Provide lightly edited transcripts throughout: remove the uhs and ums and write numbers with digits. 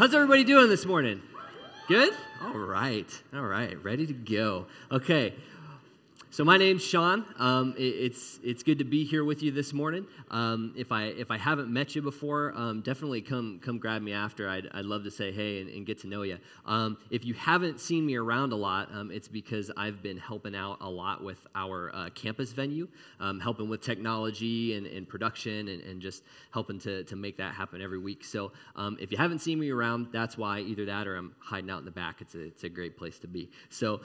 How's everybody doing this morning? Good? All right. Ready to go. Okay. So my name's Sean. It's good to be here with you this morning. If I haven't met you before, definitely come grab me after. I'd love to say hey and get to know you. If you haven't seen me around a lot, it's because I've been helping out a lot with our campus venue, helping with technology and production and just helping to make that happen every week. So if you haven't seen me around, that's why. Either that or I'm hiding out in the back. It's a great place to be. So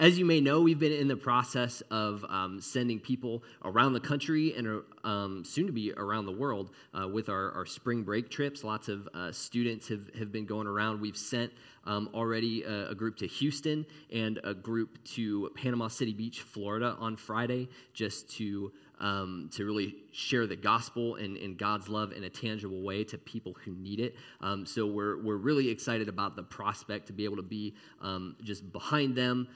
as you may know, we've been in the process of sending people around the country and soon to be around the world with our spring break trips. Lots of students have been going around. We've sent already a group to Houston and a group to Panama City Beach, Florida on Friday, just to really share the gospel and God's love in a tangible way to people who need it. So we're really excited about the prospect to be able to be just behind them,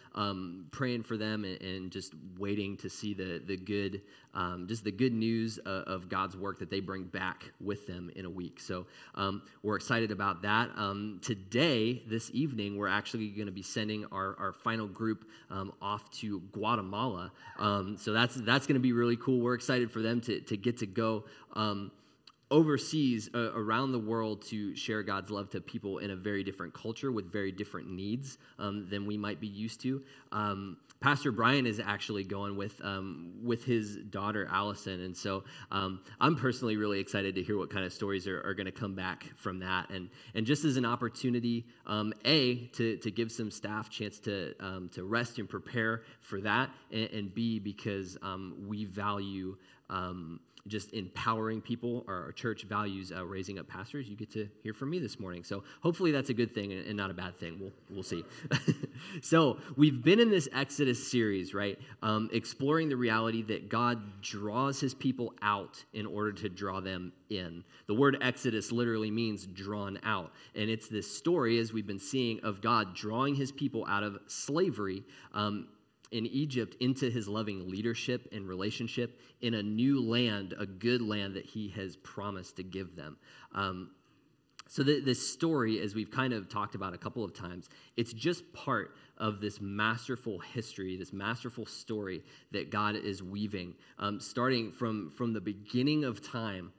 praying for them, and just waiting to see the good news of God's work that they bring back with them in a week. So we're excited about that. Today, this evening, we're actually going to be sending our final group off to Guatemala. So that's going to be really cool. We're excited for them to get to go overseas around the world to share God's love to people in a very different culture with very different needs than we might be used to. Pastor Brian is actually going with his daughter, Allison, and so I'm personally really excited to hear what kind of stories are going to come back from that, and just as an opportunity, to give some staff chance to rest and prepare for that, and B, because we value just empowering people. Our church values raising up pastors. You get to hear from me this morning. So hopefully that's a good thing and not a bad thing. We'll see. So we've been in this Exodus series, right? Exploring the reality that God draws his people out in order to draw them in. The word Exodus literally means drawn out. And it's this story, as we've been seeing, of God drawing his people out of slavery in Egypt into his loving leadership and relationship in a new land, a good land that he has promised to give them. So this story, as we've kind of talked about a couple of times, it's just part of this masterful history, this masterful story that God is weaving, starting from the beginning of time,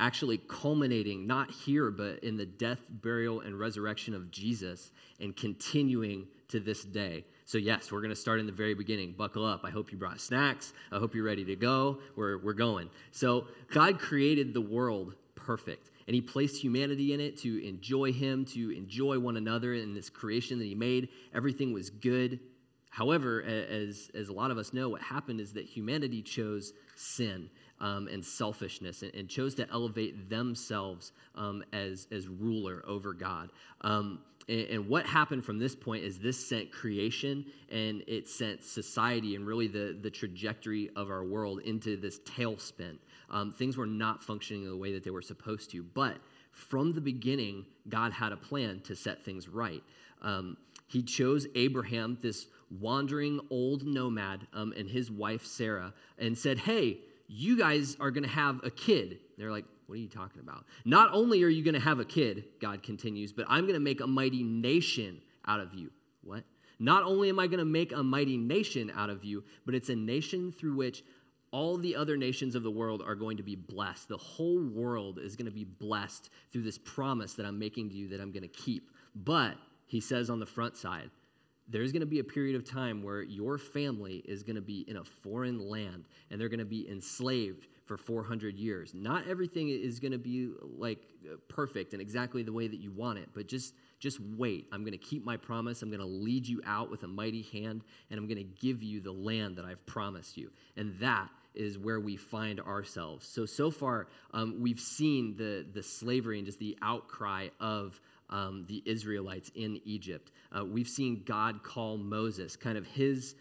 actually culminating not here, but in the death, burial, and resurrection of Jesus, and continuing to this day. So yes, we're going to start in the very beginning. Buckle up. I hope you brought snacks. I hope you're ready to go. We're going. So God created the world perfect, and he placed humanity in it to enjoy him, to enjoy one another in this creation that he made. Everything was good. However, as a lot of us know, what happened is that humanity chose sin and selfishness and chose to elevate themselves as ruler over God. And what happened from this point is this sent creation and it sent society and really the trajectory of our world into this tailspin. Things were not functioning the way that they were supposed to. But from the beginning, God had a plan to set things right. He chose Abraham, this wandering old nomad, and his wife, Sarah, and said, "Hey, you guys are going to have a kid." And they're like, "What are you talking about?" "Not only are you going to have a kid," God continues, "but I'm going to make a mighty nation out of you." What? "Not only am I going to make a mighty nation out of you, but it's a nation through which all the other nations of the world are going to be blessed. The whole world is going to be blessed through this promise that I'm making to you that I'm going to keep." But he says on the front side, there's going to be a period of time where your family is going to be in a foreign land and they're going to be enslaved for 400 years. Not everything is going to be like perfect and exactly the way that you want it, but just wait. I'm going to keep my promise. I'm going to lead you out with a mighty hand, and I'm going to give you the land that I've promised you. And that is where we find ourselves. So far, we've seen the slavery and just the outcry of the Israelites in Egypt. We've seen God call Moses, kind of his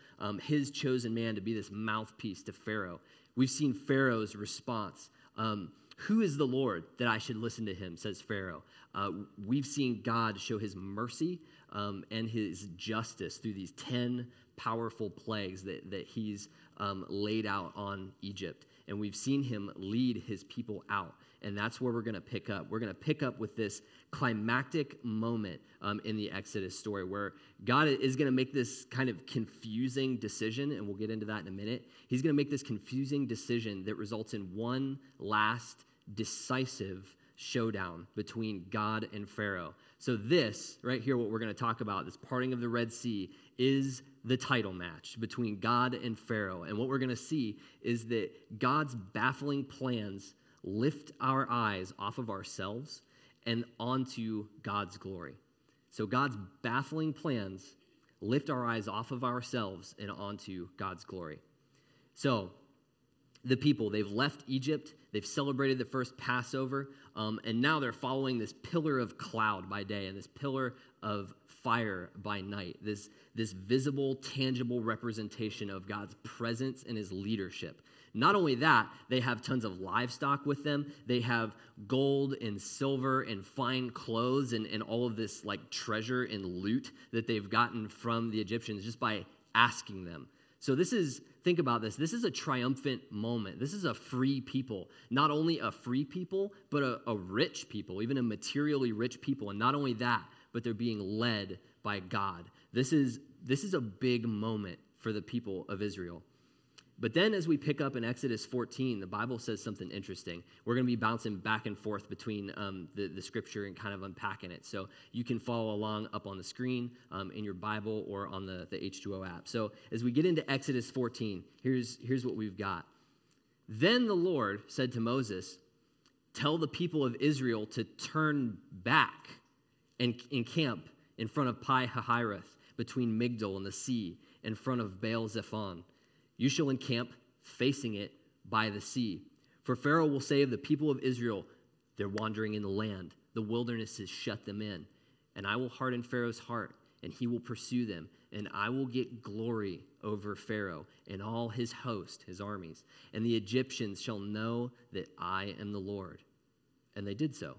chosen man, to be this mouthpiece to Pharaoh. We've seen Pharaoh's response. "Who is the Lord that I should listen to him?" says Pharaoh. We've seen God show his mercy and his justice through these 10 powerful plagues that he's laid out on Egypt. And we've seen him lead his people out. and that's where we're going to pick up. We're going to pick up with this climactic moment in the Exodus story where God is going to make this kind of confusing decision, and we'll get into that in a minute. He's going to make this confusing decision that results in one last decisive showdown between God and Pharaoh. So this, right here, what we're going to talk about, this parting of the Red Sea, is the title match between God and Pharaoh. And what we're going to see is that God's baffling plans lift our eyes off of ourselves and onto God's glory. So God's baffling plans lift our eyes off of ourselves and onto God's glory. So the people, they've left Egypt. They've celebrated the first Passover, and now they're following this pillar of cloud by day and this pillar of fire by night, this visible, tangible representation of God's presence and his leadership. Not only that, they have tons of livestock with them. They have gold and silver and fine clothes and all of this like treasure and loot that they've gotten from the Egyptians just by asking them. So think about this. This is a triumphant moment. This is a free people. Not only a free people, but a rich people, even a materially rich people. And not only that, but they're being led by God. This is a big moment for the people of Israel. But then as we pick up in Exodus 14, the Bible says something interesting. We're going to be bouncing back and forth between the scripture and kind of unpacking it. So you can follow along up on the screen in your Bible or on the H2O app. So as we get into Exodus 14, here's what we've got. Then the Lord said to Moses, "Tell the people of Israel to turn back and encamp in front of Pi-hahiroth between Migdol and the sea in front of Baal-Zephon. You shall encamp facing it by the sea. For Pharaoh will say of the people of Israel, they're wandering in the land. The wilderness has shut them in. And I will harden Pharaoh's heart, and he will pursue them. And I will get glory over Pharaoh and all his host, his armies. And the Egyptians shall know that I am the Lord." And they did so.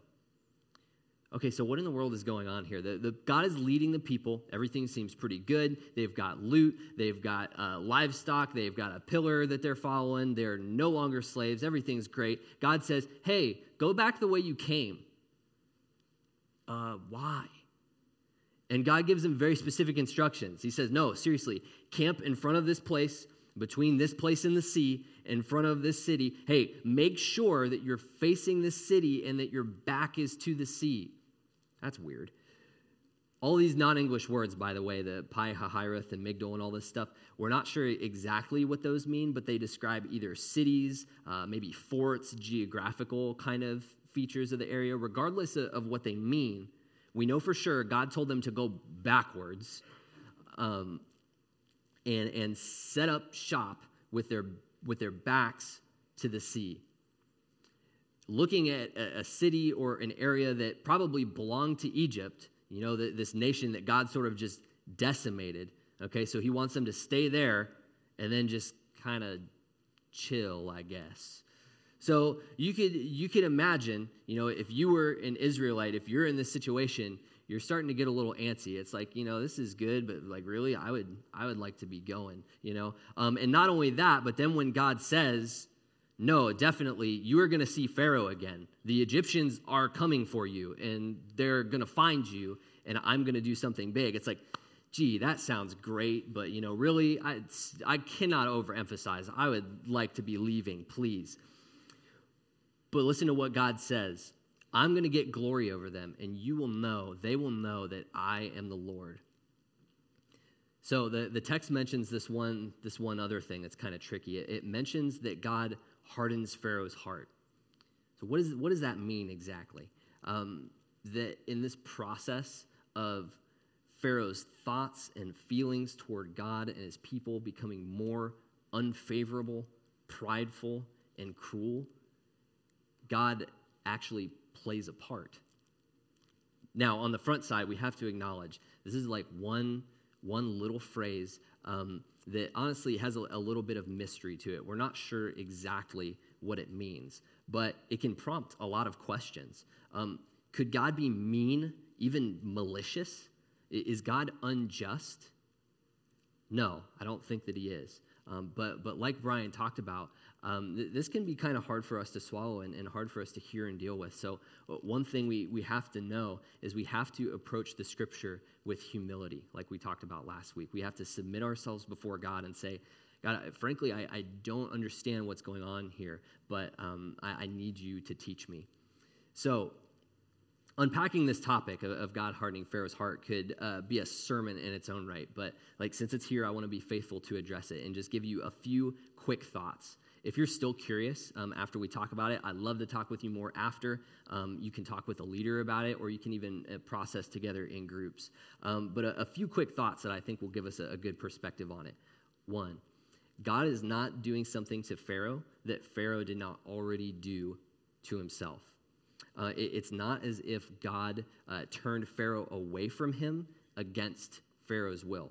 Okay, so what in the world is going on here? God is leading the people. Everything seems pretty good. They've got loot. They've got livestock. They've got a pillar that they're following. They're no longer slaves. Everything's great. God says, "Hey, go back the way you came." Why? And God gives them very specific instructions. He says, "No, seriously, camp in front of this place, between this place and the sea, in front of this city. Hey, make sure that you're facing this city and that your back is to the sea." That's weird. All these non-English words, by the way, the Pi-hahiroth and Migdol and all this stuff, we're not sure exactly what those mean, but they describe either cities, maybe forts, geographical kind of features of the area. Regardless of what they mean, we know for sure God told them to go backwards and set up shop with their backs to the sea. Looking at a city or an area that probably belonged to Egypt, you know, this nation that God sort of just decimated, okay? So he wants them to stay there and then just kind of chill, I guess. So you could imagine, you know, if you were an Israelite, if you're in this situation, you're starting to get a little antsy. It's like, you know, this is good, but like really, I would like to be going, you know. And not only that, but then when God says, "No, definitely, you are going to see Pharaoh again. The Egyptians are coming for you, and they're going to find you, and I'm going to do something big." It's like, gee, that sounds great, but you know, really, I cannot overemphasize. I would like to be leaving, please. But listen to what God says. "I'm going to get glory over them, and you will know, they will know that I am the Lord." So the text mentions this one other thing that's kind of tricky. It mentions that God hardens Pharaoh's heart. So what does that mean exactly? That in this process of Pharaoh's thoughts and feelings toward God and his people becoming more unfavorable, prideful, and cruel, God actually plays a part. Now, on the front side, we have to acknowledge this is like one little phrase that honestly has a little bit of mystery to it. We're not sure exactly what it means, but it can prompt a lot of questions. Could God be mean, even malicious? Is God unjust? No, I don't think that he is. But like Brian talked about, This can be kind of hard for us to swallow and hard for us to hear and deal with. So one thing we have to know is we have to approach the Scripture with humility, like we talked about last week. We have to submit ourselves before God and say, God, frankly, I don't understand what's going on here, but I need you to teach me. So unpacking this topic of God hardening Pharaoh's heart could be a sermon in its own right, but since it's here, I want to be faithful to address it and just give you a few quick thoughts. If you're still curious after we talk about it, I'd love to talk with you more after. You can talk with a leader about it, or you can even process together in groups. But a few quick thoughts that I think will give us a good perspective on it. One, God is not doing something to Pharaoh that Pharaoh did not already do to himself. It's not as if God turned Pharaoh away from him against Pharaoh's will.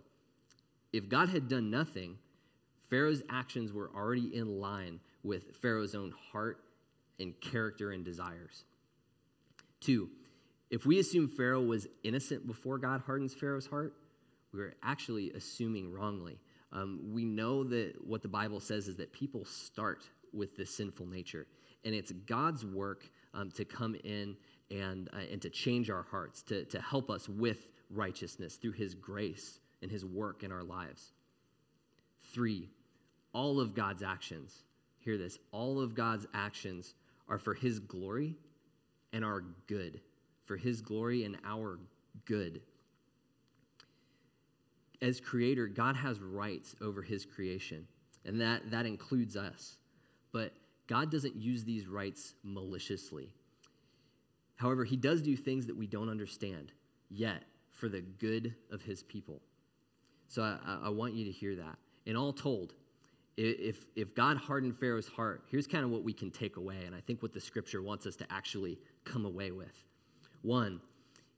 If God had done nothing, Pharaoh's actions were already in line with Pharaoh's own heart and character and desires. Two, if we assume Pharaoh was innocent before God hardens Pharaoh's heart, we're actually assuming wrongly. We know that what the Bible says is that people start with this sinful nature, and it's God's work to come in and to change our hearts, to help us with righteousness through his grace and his work in our lives. Three, all of God's actions, hear this, all of God's actions are for his glory and our good, for his glory and our good. As creator, God has rights over his creation, and that includes us. But God doesn't use these rights maliciously. However, he does do things that we don't understand yet for the good of his people. So I want you to hear that. And all told, if God hardened Pharaoh's heart, here's kind of what we can take away, and I think what the Scripture wants us to actually come away with. One,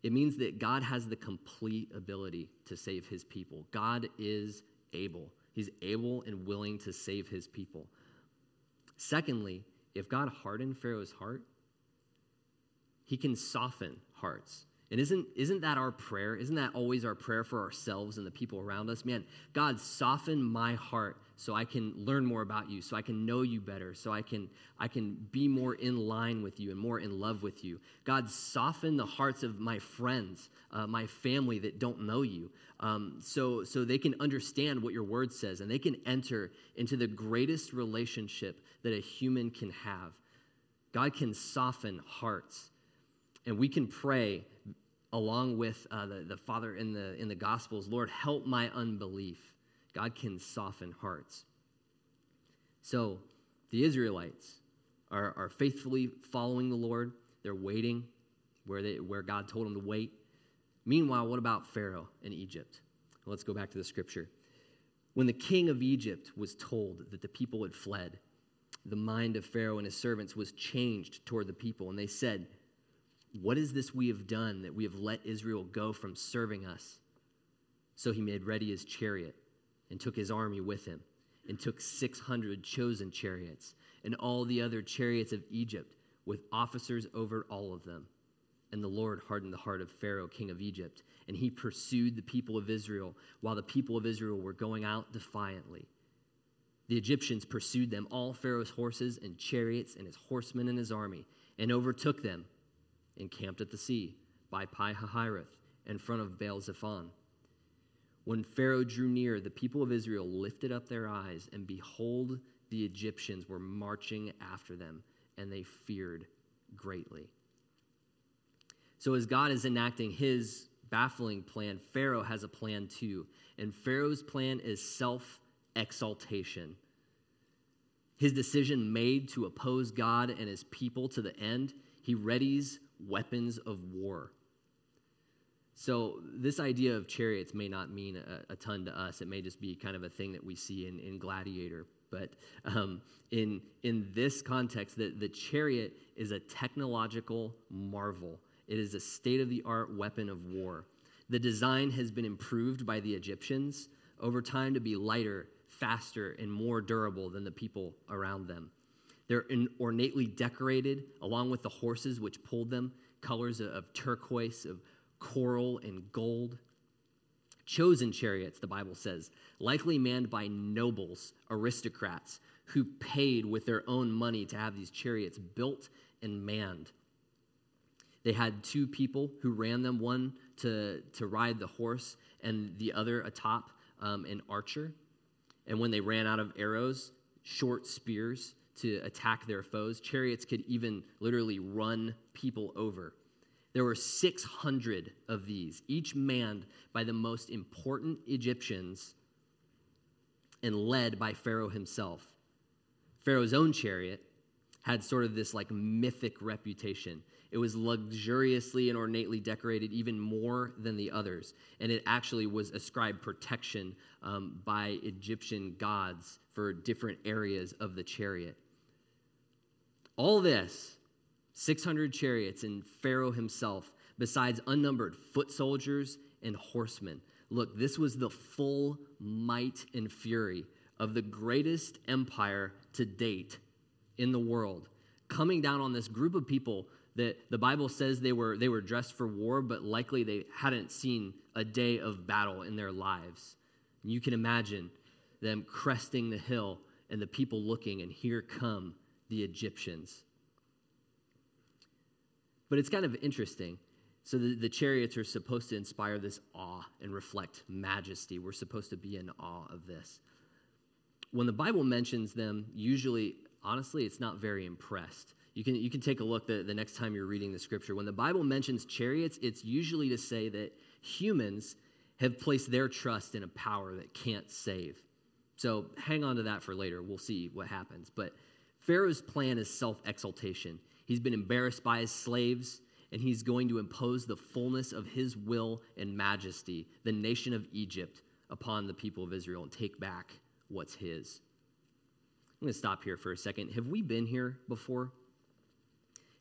it means that God has the complete ability to save his people. God is able. He's able and willing to save his people. Secondly, if God hardened Pharaoh's heart, he can soften hearts. And isn't that our prayer? Isn't that always our prayer for ourselves and the people around us? Man, God, soften my heart so I can learn more about you, so I can know you better, so I can be more in line with you and more in love with you. God, soften the hearts of my friends, my family that don't know you, so they can understand what your word says and they can enter into the greatest relationship that a human can have. God can soften hearts. And we can pray along with the Father in the Gospels, Lord, help my unbelief. God can soften hearts. So the Israelites are faithfully following the Lord. They're waiting where God told them to wait. Meanwhile, what about Pharaoh in Egypt? Let's go back to the Scripture. When the king of Egypt was told that the people had fled, the mind of Pharaoh and his servants was changed toward the people, and they said, what is this we have done that we have let Israel go from serving us? So he made ready his chariot and took his army with him and took 600 chosen chariots and all the other chariots of Egypt with officers over all of them. And the Lord hardened the heart of Pharaoh, king of Egypt, and he pursued the people of Israel while the people of Israel were going out defiantly. The Egyptians pursued them, all Pharaoh's horses and chariots and his horsemen and his army, and overtook them. Encamped at the sea by Pi-hahiroth in front of Baal-Zephon. When Pharaoh drew near, the people of Israel lifted up their eyes, and behold, the Egyptians were marching after them, and they feared greatly. So as God is enacting his baffling plan, Pharaoh has a plan too, and Pharaoh's plan is self-exaltation. His decision made to oppose God and his people to the end, he readies weapons of war. So this idea of chariots may not mean a ton to us. It may just be kind of a thing that we see in Gladiator. But in this context, the chariot is a technological marvel. It is a state-of-the-art weapon of war. The design has been improved by the Egyptians over time to be lighter, faster, and more durable than the people around them. They're ornately decorated, along with the horses which pulled them, colors of turquoise, of coral, and gold. Chosen chariots, the Bible says, likely manned by nobles, aristocrats, who paid with their own money to have these chariots built and manned. They had two people who ran them, one to ride the horse and the other atop an archer. And when they ran out of arrows, short spears to attack their foes. Chariots could even literally run people over. There were 600 of these, each manned by the most important Egyptians and led by Pharaoh himself. Pharaoh's own chariot had sort of this like mythic reputation. It was luxuriously and ornately decorated even more than the others, and it actually was ascribed protection by Egyptian gods for different areas of the chariot. All this, 600 chariots and Pharaoh himself, besides unnumbered foot soldiers and horsemen. Look, this was the full might and fury of the greatest empire to date in the world, coming down on this group of people that the Bible says they were dressed for war, but likely they hadn't seen a day of battle in their lives. And you can imagine them cresting the hill and the people looking, and here come the Egyptians. But it's kind of interesting. So the chariots are supposed to inspire this awe and reflect majesty. We're supposed to be in awe of this. When the Bible mentions them, usually, honestly, it's not very impressed. You can take a look the next time you're reading the scripture. When the Bible mentions chariots, it's usually to say that humans have placed their trust in a power that can't save. So hang on to that for later. We'll see what happens. But Pharaoh's plan is self-exaltation. He's been embarrassed by his slaves, and he's going to impose the fullness of his will and majesty, the nation of Egypt, upon the people of Israel and take back what's his. I'm going to stop here for a second. Have we been here before?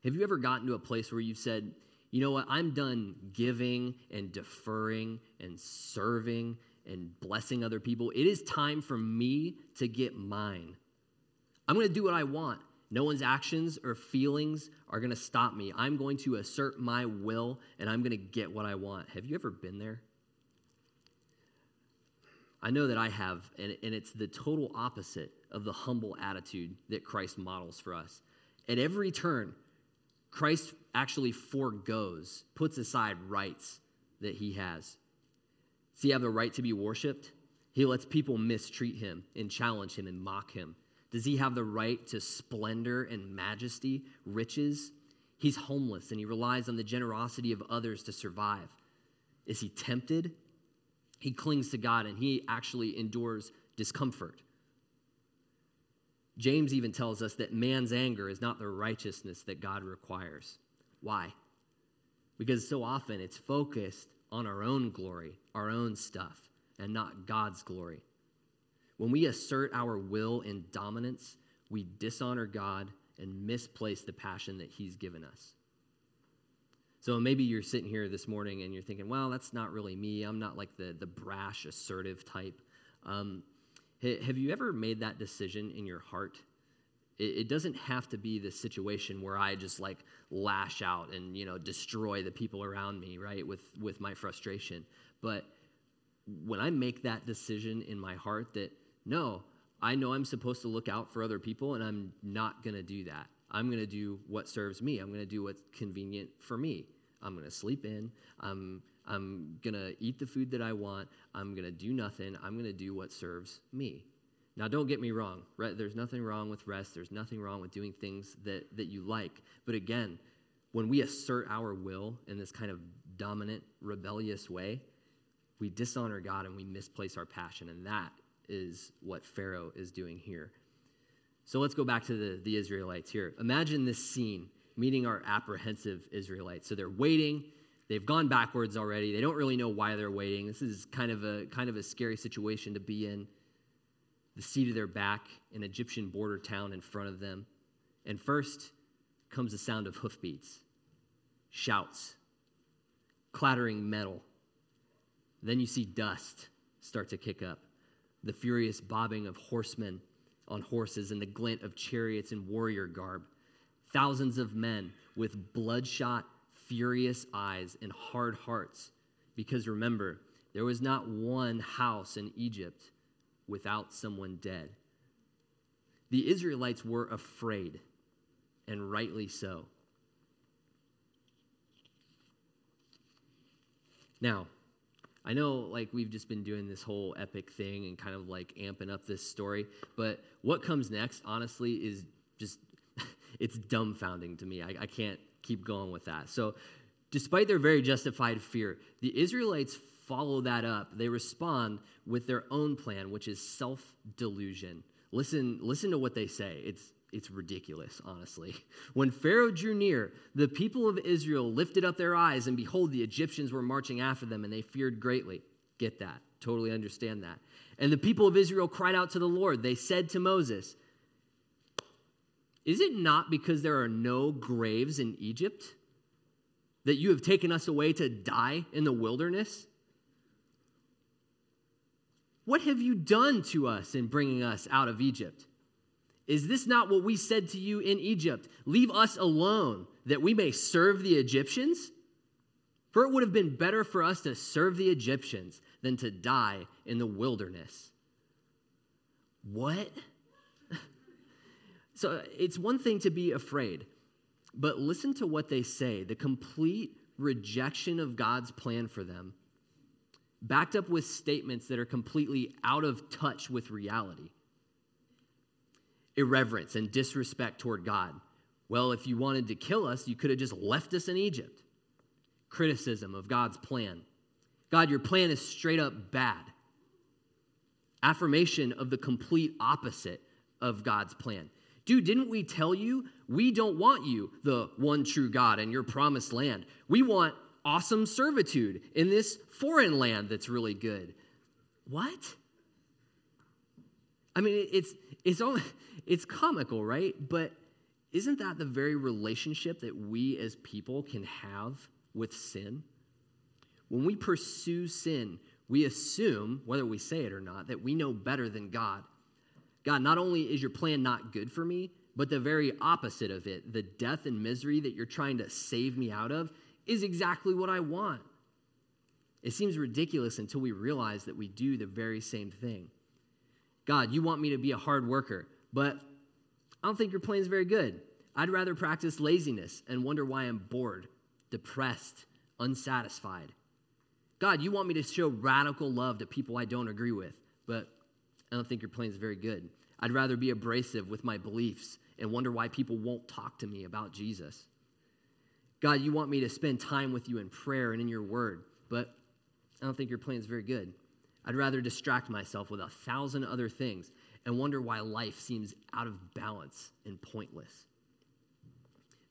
Have you ever gotten to a place where you've said, you know what, I'm done giving and deferring and serving and blessing other people. It is time for me to get mine. I'm going to do what I want. No one's actions or feelings are going to stop me. I'm going to assert my will, and I'm going to get what I want. Have you ever been there? I know that I have, and it's the total opposite of the humble attitude that Christ models for us. At every turn, Christ actually forgoes, puts aside rights that he has. Does he have the right to be worshipped? He lets people mistreat him and challenge him and mock him. Does he have the right to splendor and majesty, riches? He's homeless and he relies on the generosity of others to survive. Is he tempted? He clings to God and he actually endures discomfort. James even tells us that man's anger is not the righteousness that God requires. Why? Because so often it's focused on our own glory, our own stuff, and not God's glory. When we assert our will and dominance, we dishonor God and misplace the passion that he's given us. So maybe you're sitting here this morning and you're thinking, well, that's not really me. I'm not like the brash, assertive type. Have you ever made that decision in your heart? It doesn't have to be the situation where I just like lash out and, you know, destroy the people around me, right, with my frustration. But when I make that decision in my heart that, no, I know I'm supposed to look out for other people, and I'm not going to do that. I'm going to do what serves me. I'm going to do what's convenient for me. I'm going to sleep in. I'm going to eat the food that I want. I'm going to do nothing. I'm going to do what serves me. Now, don't get me wrong. Right? There's nothing wrong with rest. There's nothing wrong with doing things that you like. But again, when we assert our will in this kind of dominant, rebellious way, we dishonor God and we misplace our passion, and that is what Pharaoh is doing here. So let's go back to the Israelites here. Imagine this scene, meeting our apprehensive Israelites. So they're waiting. They've gone backwards already. They don't really know why they're waiting. This is kind of a scary situation to be in. The sea to their back, an Egyptian border town in front of them. And first comes the sound of hoofbeats, shouts, clattering metal. Then you see dust start to kick up, the furious bobbing of horsemen on horses and the glint of chariots in warrior garb. Thousands of men with bloodshot, furious eyes and hard hearts. Because remember, there was not one house in Egypt without someone dead. the Israelites were afraid, and rightly so. Now, I know like we've just been doing this whole epic thing and kind of like amping up this story, but what comes next, honestly, is just, it's dumbfounding to me. I can't keep going with that. So despite their very justified fear, the Israelites follow that up. They respond with their own plan, which is self-delusion. Listen to what they say. It's ridiculous, honestly. When Pharaoh drew near, the people of Israel lifted up their eyes, and behold, the Egyptians were marching after them, and they feared greatly. Get that. Totally understand that. And the people of Israel cried out to the Lord. They said to Moses, "Is it not because there are no graves in Egypt that you have taken us away to die in the wilderness? What have you done to us in bringing us out of Egypt? Is this not what we said to you in Egypt? Leave us alone, that we may serve the Egyptians? For it would have been better for us to serve the Egyptians than to die in the wilderness." What? So it's one thing to be afraid, but listen to what they say, the complete rejection of God's plan for them, backed up with statements that are completely out of touch with reality. Irreverence and disrespect toward God. Well, if you wanted to kill us, you could have just left us in Egypt. Criticism of God's plan. God, your plan is straight up bad. Affirmation of the complete opposite of God's plan. Dude, didn't we tell you we don't want you, the one true God, and your promised land? We want awesome servitude in this foreign land that's really good. What? I mean, it's comical, right? But isn't that the very relationship that we as people can have with sin? When we pursue sin, we assume, whether we say it or not, that we know better than God. God, not only is your plan not good for me, but the very opposite of it, the death and misery that you're trying to save me out of, is exactly what I want. It seems ridiculous until we realize that we do the very same thing. God, you want me to be a hard worker, but I don't think your plan's very good. I'd rather practice laziness and wonder why I'm bored, depressed, unsatisfied. God, you want me to show radical love to people I don't agree with, but I don't think your plan's very good. I'd rather be abrasive with my beliefs and wonder why people won't talk to me about Jesus. God, you want me to spend time with you in prayer and in your word, but I don't think your plan's very good. I'd rather distract myself with 1,000 other things and wonder why life seems out of balance and pointless.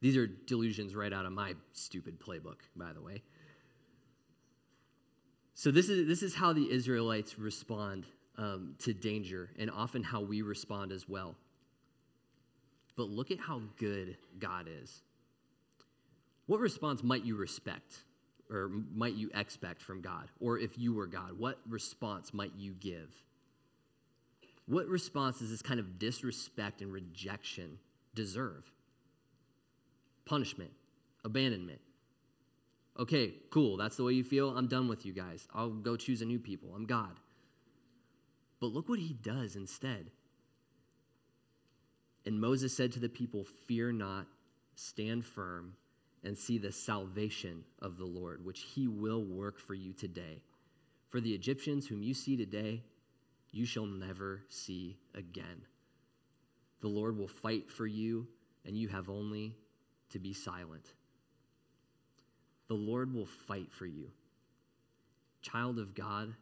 These are delusions right out of my stupid playbook, by the way. So this is how the Israelites respond to danger, and often how we respond as well. But look at how good God is. What response might you respect? Or might you expect from God? Or if you were God, what response might you give? What response does this kind of disrespect and rejection deserve? Punishment, abandonment. Okay, cool, that's the way you feel. I'm done with you guys. I'll go choose a new people. I'm God. But look what he does instead. And Moses said to the people, "Fear not, stand firm, and see the salvation of the Lord, which he will work for you today. For the Egyptians whom you see today, you shall never see again. The Lord will fight for you, and you have only to be silent." The Lord will fight for you. Child of God,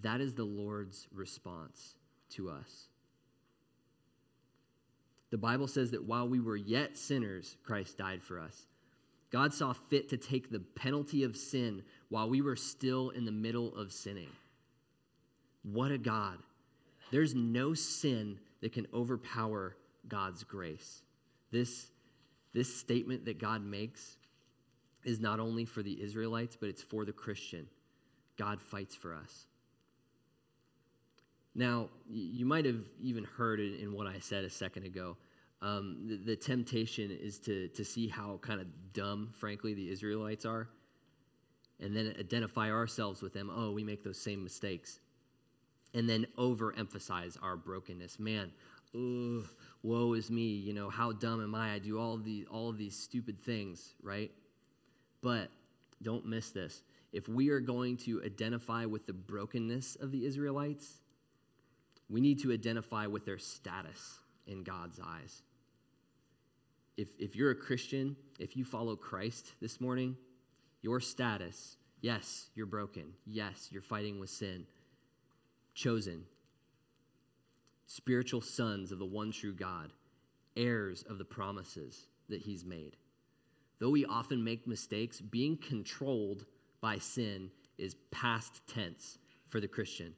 that is the Lord's response to us. The Bible says that while we were yet sinners, Christ died for us. God saw fit to take the penalty of sin while we were still in the middle of sinning. What a God. There's no sin that can overpower God's grace. This statement that God makes is not only for the Israelites, but it's for the Christian. God fights for us. Now, you might have even heard it in what I said a second ago. The temptation is to see how kind of dumb, frankly, the Israelites are, and then identify ourselves with them. Oh, we make those same mistakes. And then overemphasize our brokenness. Man, woe is me, you know, how dumb am I? I do all of these stupid things, right? But don't miss this. If we are going to identify with the brokenness of the Israelites, we need to identify with their status in God's eyes. If you're a Christian, if you follow Christ this morning, your status, yes, you're broken. Yes, you're fighting with sin. Chosen. Spiritual sons of the one true God. Heirs of the promises that he's made. Though we often make mistakes, being controlled by sin is past tense for the Christian.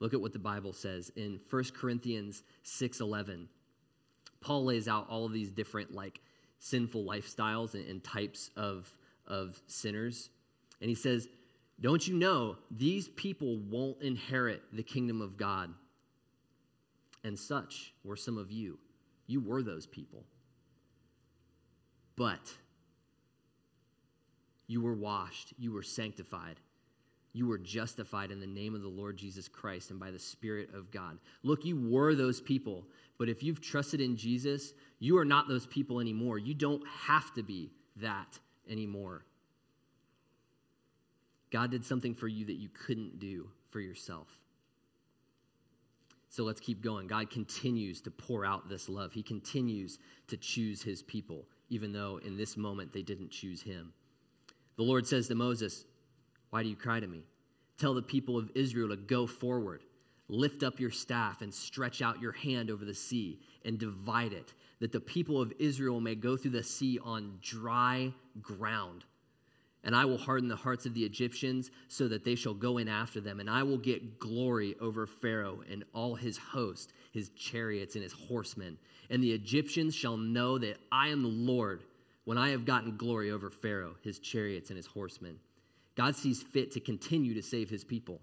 Look at what the Bible says in 1 Corinthians 6:11. Paul lays out all of these different like sinful lifestyles and types of sinners. And he says, don't you know these people won't inherit the kingdom of God? And such were some of you. You were those people. But you were washed, you were sanctified, you were justified in the name of the Lord Jesus Christ and by the Spirit of God. Look, you were those people, but if you've trusted in Jesus, you are not those people anymore. You don't have to be that anymore. God did something for you that you couldn't do for yourself. So let's keep going. God continues to pour out this love. He continues to choose his people, even though in this moment they didn't choose him. The Lord says to Moses, why do you cry to me? Tell the people of Israel to go forward. Lift up your staff and stretch out your hand over the sea and divide it, that the people of Israel may go through the sea on dry ground. And I will harden the hearts of the Egyptians so that they shall go in after them. And I will get glory over Pharaoh and all his host, his chariots and his horsemen. And the Egyptians shall know that I am the Lord, when I have gotten glory over Pharaoh, his chariots, and his horsemen. God sees fit to continue to save his people.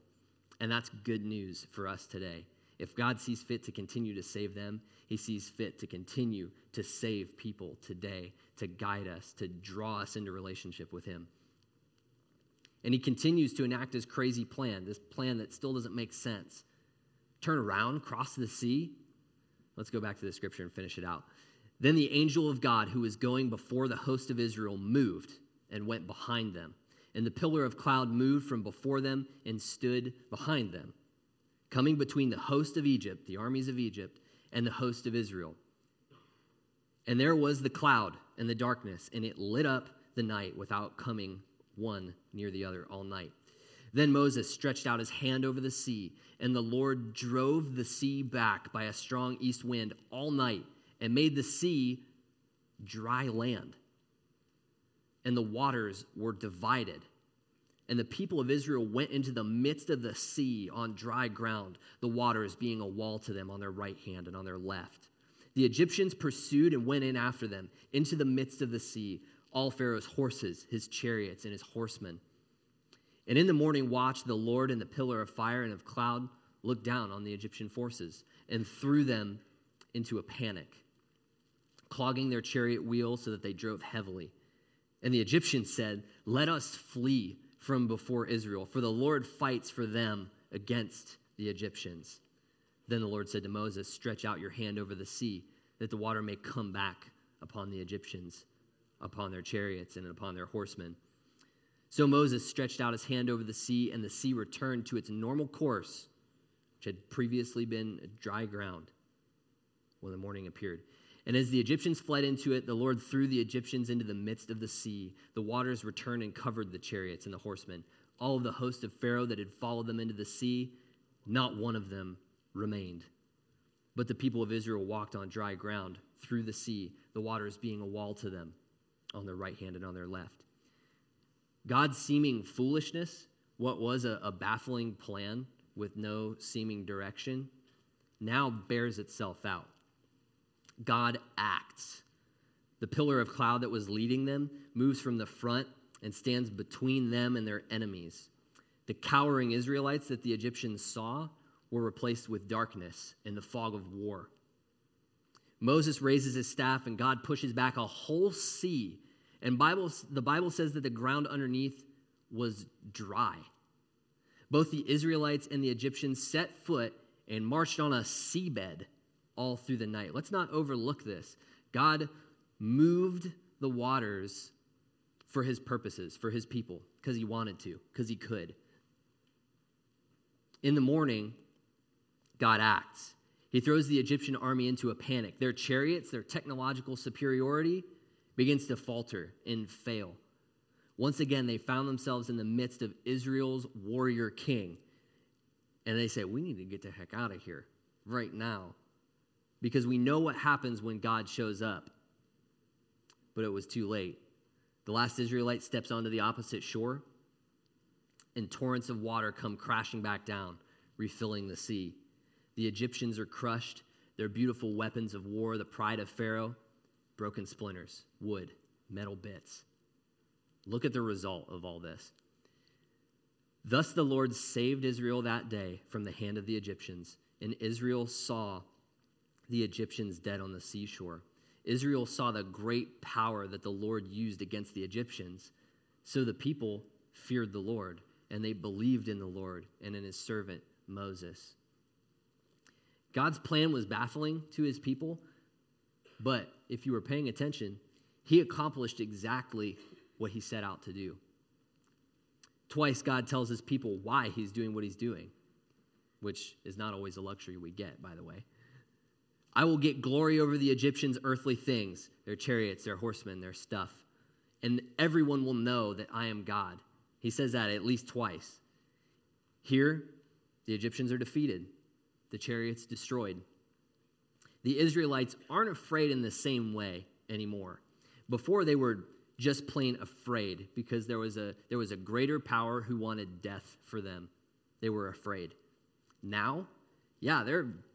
And that's good news for us today. If God sees fit to continue to save them, he sees fit to continue to save people today, to guide us, to draw us into relationship with him. And he continues to enact his crazy plan, this plan that still doesn't make sense. Turn around, cross the sea. Let's go back to the scripture and finish it out. Then the angel of God who was going before the host of Israel moved and went behind them. And the pillar of cloud moved from before them and stood behind them, coming between the host of Egypt, the armies of Egypt, and the host of Israel. And there was the cloud and the darkness, and it lit up the night without coming one near the other all night. Then Moses stretched out his hand over the sea, and the Lord drove the sea back by a strong east wind all night, and made the sea dry land. And the waters were divided. And the people of Israel went into the midst of the sea on dry ground, the waters being a wall to them on their right hand and on their left. The Egyptians pursued and went in after them, into the midst of the sea, all Pharaoh's horses, his chariots, and his horsemen. And in the morning watch, the Lord in the pillar of fire and of cloud looked down on the Egyptian forces and threw them into a panic, clogging their chariot wheels so that they drove heavily. And the Egyptians said, let us flee from before Israel, for the Lord fights for them against the Egyptians. Then the Lord said to Moses, stretch out your hand over the sea, that the water may come back upon the Egyptians, upon their chariots, and upon their horsemen. So Moses stretched out his hand over the sea, and the sea returned to its normal course, which had previously been dry ground, when the morning appeared. And as the Egyptians fled into it, the Lord threw the Egyptians into the midst of the sea. The waters returned and covered the chariots and the horsemen. All of the host of Pharaoh that had followed them into the sea, not one of them remained. But the people of Israel walked on dry ground through the sea, the waters being a wall to them on their right hand and on their left. God's seeming foolishness, what was a baffling plan with no seeming direction, now bears itself out. God acts. The pillar of cloud that was leading them moves from the front and stands between them and their enemies. The cowering Israelites that the Egyptians saw were replaced with darkness and the fog of war. Moses raises his staff and God pushes back a whole sea. And the Bible says that the ground underneath was dry. Both the Israelites and the Egyptians set foot and marched on a seabed all through the night. Let's not overlook this. God moved the waters for his purposes, for his people, because he wanted to, because he could. In the morning, God acts. He throws the Egyptian army into a panic. Their chariots, their technological superiority begins to falter and fail. Once again, they found themselves in the midst of Israel's warrior king. And they say, we need to get the heck out of here right now. Because we know what happens when God shows up. But it was too late. The last Israelite steps onto the opposite shore, and torrents of water come crashing back down, refilling the sea. The Egyptians are crushed, their beautiful weapons of war, the pride of Pharaoh, broken splinters, wood, metal bits. Look at the result of all this. Thus the Lord saved Israel that day from the hand of the Egyptians, and Israel saw the Egyptians dead on the seashore. Israel saw the great power that the Lord used against the Egyptians. So the people feared the Lord, and they believed in the Lord and in his servant Moses. God's plan was baffling to his people, but if you were paying attention, he accomplished exactly what he set out to do. Twice God tells his people why he's doing what he's doing, which is not always a luxury we get, by the way. I will get glory over the Egyptians' earthly things, their chariots, their horsemen, their stuff, and everyone will know that I am God. He says that at least twice. Here, the Egyptians are defeated, the chariots destroyed. The Israelites aren't afraid in the same way anymore. Before, they were just plain afraid because there was a greater power who wanted death for them. They were afraid. Now, yeah,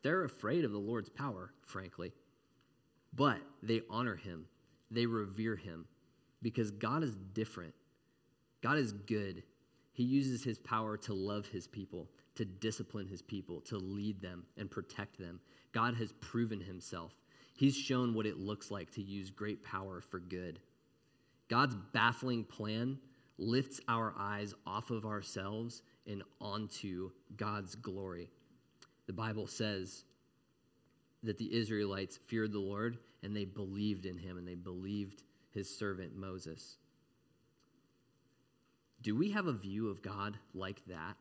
they're afraid of the Lord's power, frankly. But they honor him. They revere him because God is different. God is good. He uses his power to love his people, to discipline his people, to lead them and protect them. God has proven himself. He's shown what it looks like to use great power for good. God's baffling plan lifts our eyes off of ourselves and onto God's glory. The Bible says that the Israelites feared the Lord and they believed in him and they believed his servant Moses. Do we have a view of God like that?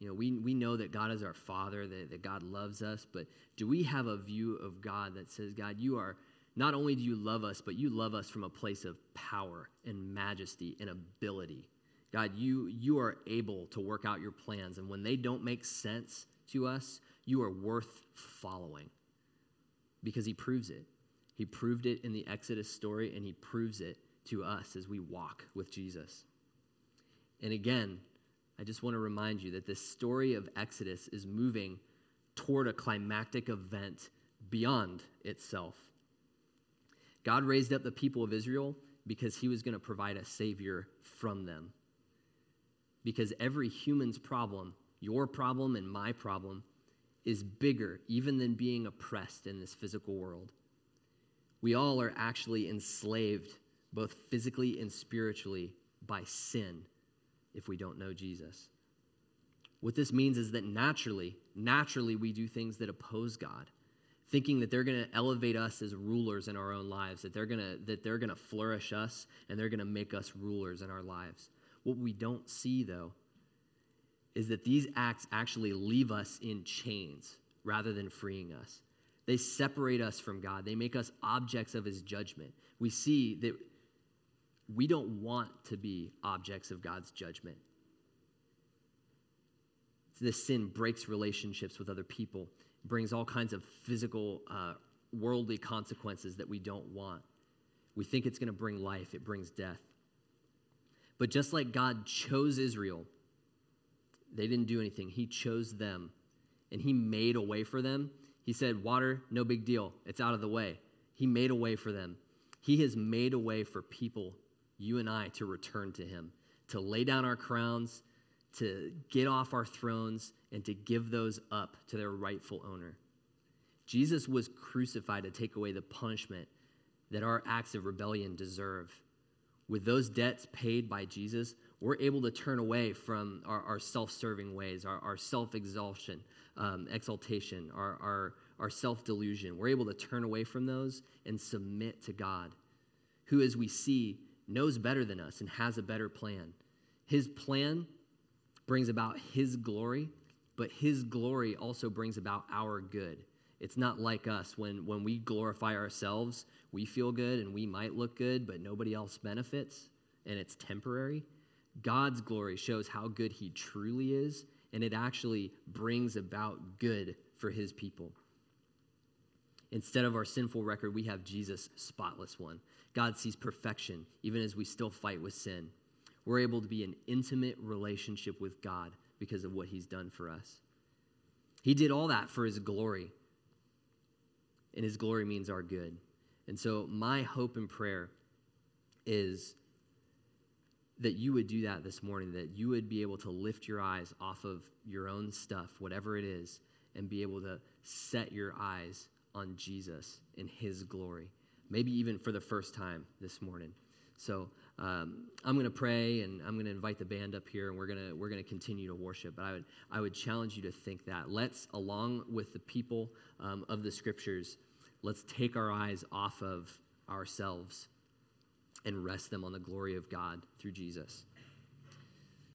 You know, we know that God is our Father, that God loves us, but do we have a view of God that says, God, you are, not only do you love us, but you love us from a place of power and majesty and ability. God, you are able to work out your plans, and when they don't make sense to us, you are worth following because he proves it. He proved it in the Exodus story, and he proves it to us as we walk with Jesus. And again, I just want to remind you that this story of Exodus is moving toward a climactic event beyond itself. God raised up the people of Israel because he was going to provide a savior from them. Because every human's problem, your problem and my problem, is bigger even than being oppressed in this physical world. We all are actually enslaved, both physically and spiritually, by sin if we don't know Jesus. What this means is that naturally we do things that oppose God, thinking that they're going to elevate us as rulers in our own lives, that they're going to flourish us, and they're going to make us rulers in our lives. What we don't see, though, is that these acts actually leave us in chains rather than freeing us. They separate us from God. They make us objects of his judgment. We see that we don't want to be objects of God's judgment. This sin breaks relationships with other people, brings all kinds of physical, worldly consequences that we don't want. We think it's going to bring life. It brings death. But just like God chose Israel, they didn't do anything. He chose them, and he made a way for them. He said, water, no big deal. It's out of the way. He made a way for them. He has made a way for people, you and I, to return to him, to lay down our crowns, to get off our thrones, and to give those up to their rightful owner. Jesus was crucified to take away the punishment that our acts of rebellion deserve. With those debts paid by Jesus, we're able to turn away from our self-serving ways, our self-exaltation, our our self-delusion. We're able to turn away from those and submit to God, who, as we see, knows better than us and has a better plan. His plan brings about his glory, but his glory also brings about our good. It's not like us. When we glorify ourselves, we feel good and we might look good, but nobody else benefits, and it's temporary. God's glory shows how good he truly is, and it actually brings about good for his people. Instead of our sinful record, we have Jesus' spotless one. God sees perfection, even as we still fight with sin. We're able to be in intimate relationship with God because of what he's done for us. He did all that for his glory, and his glory means our good. And so my hope and prayer is that you would do that this morning, that you would be able to lift your eyes off of your own stuff, whatever it is, and be able to set your eyes on Jesus in his glory, maybe even for the first time this morning. So I'm going to pray, and I'm going to invite the band up here, and we're going to continue to worship. But I would challenge you to think that. Let's, along with the people of the Scriptures, let's take our eyes off of ourselves and rest them on the glory of God through Jesus.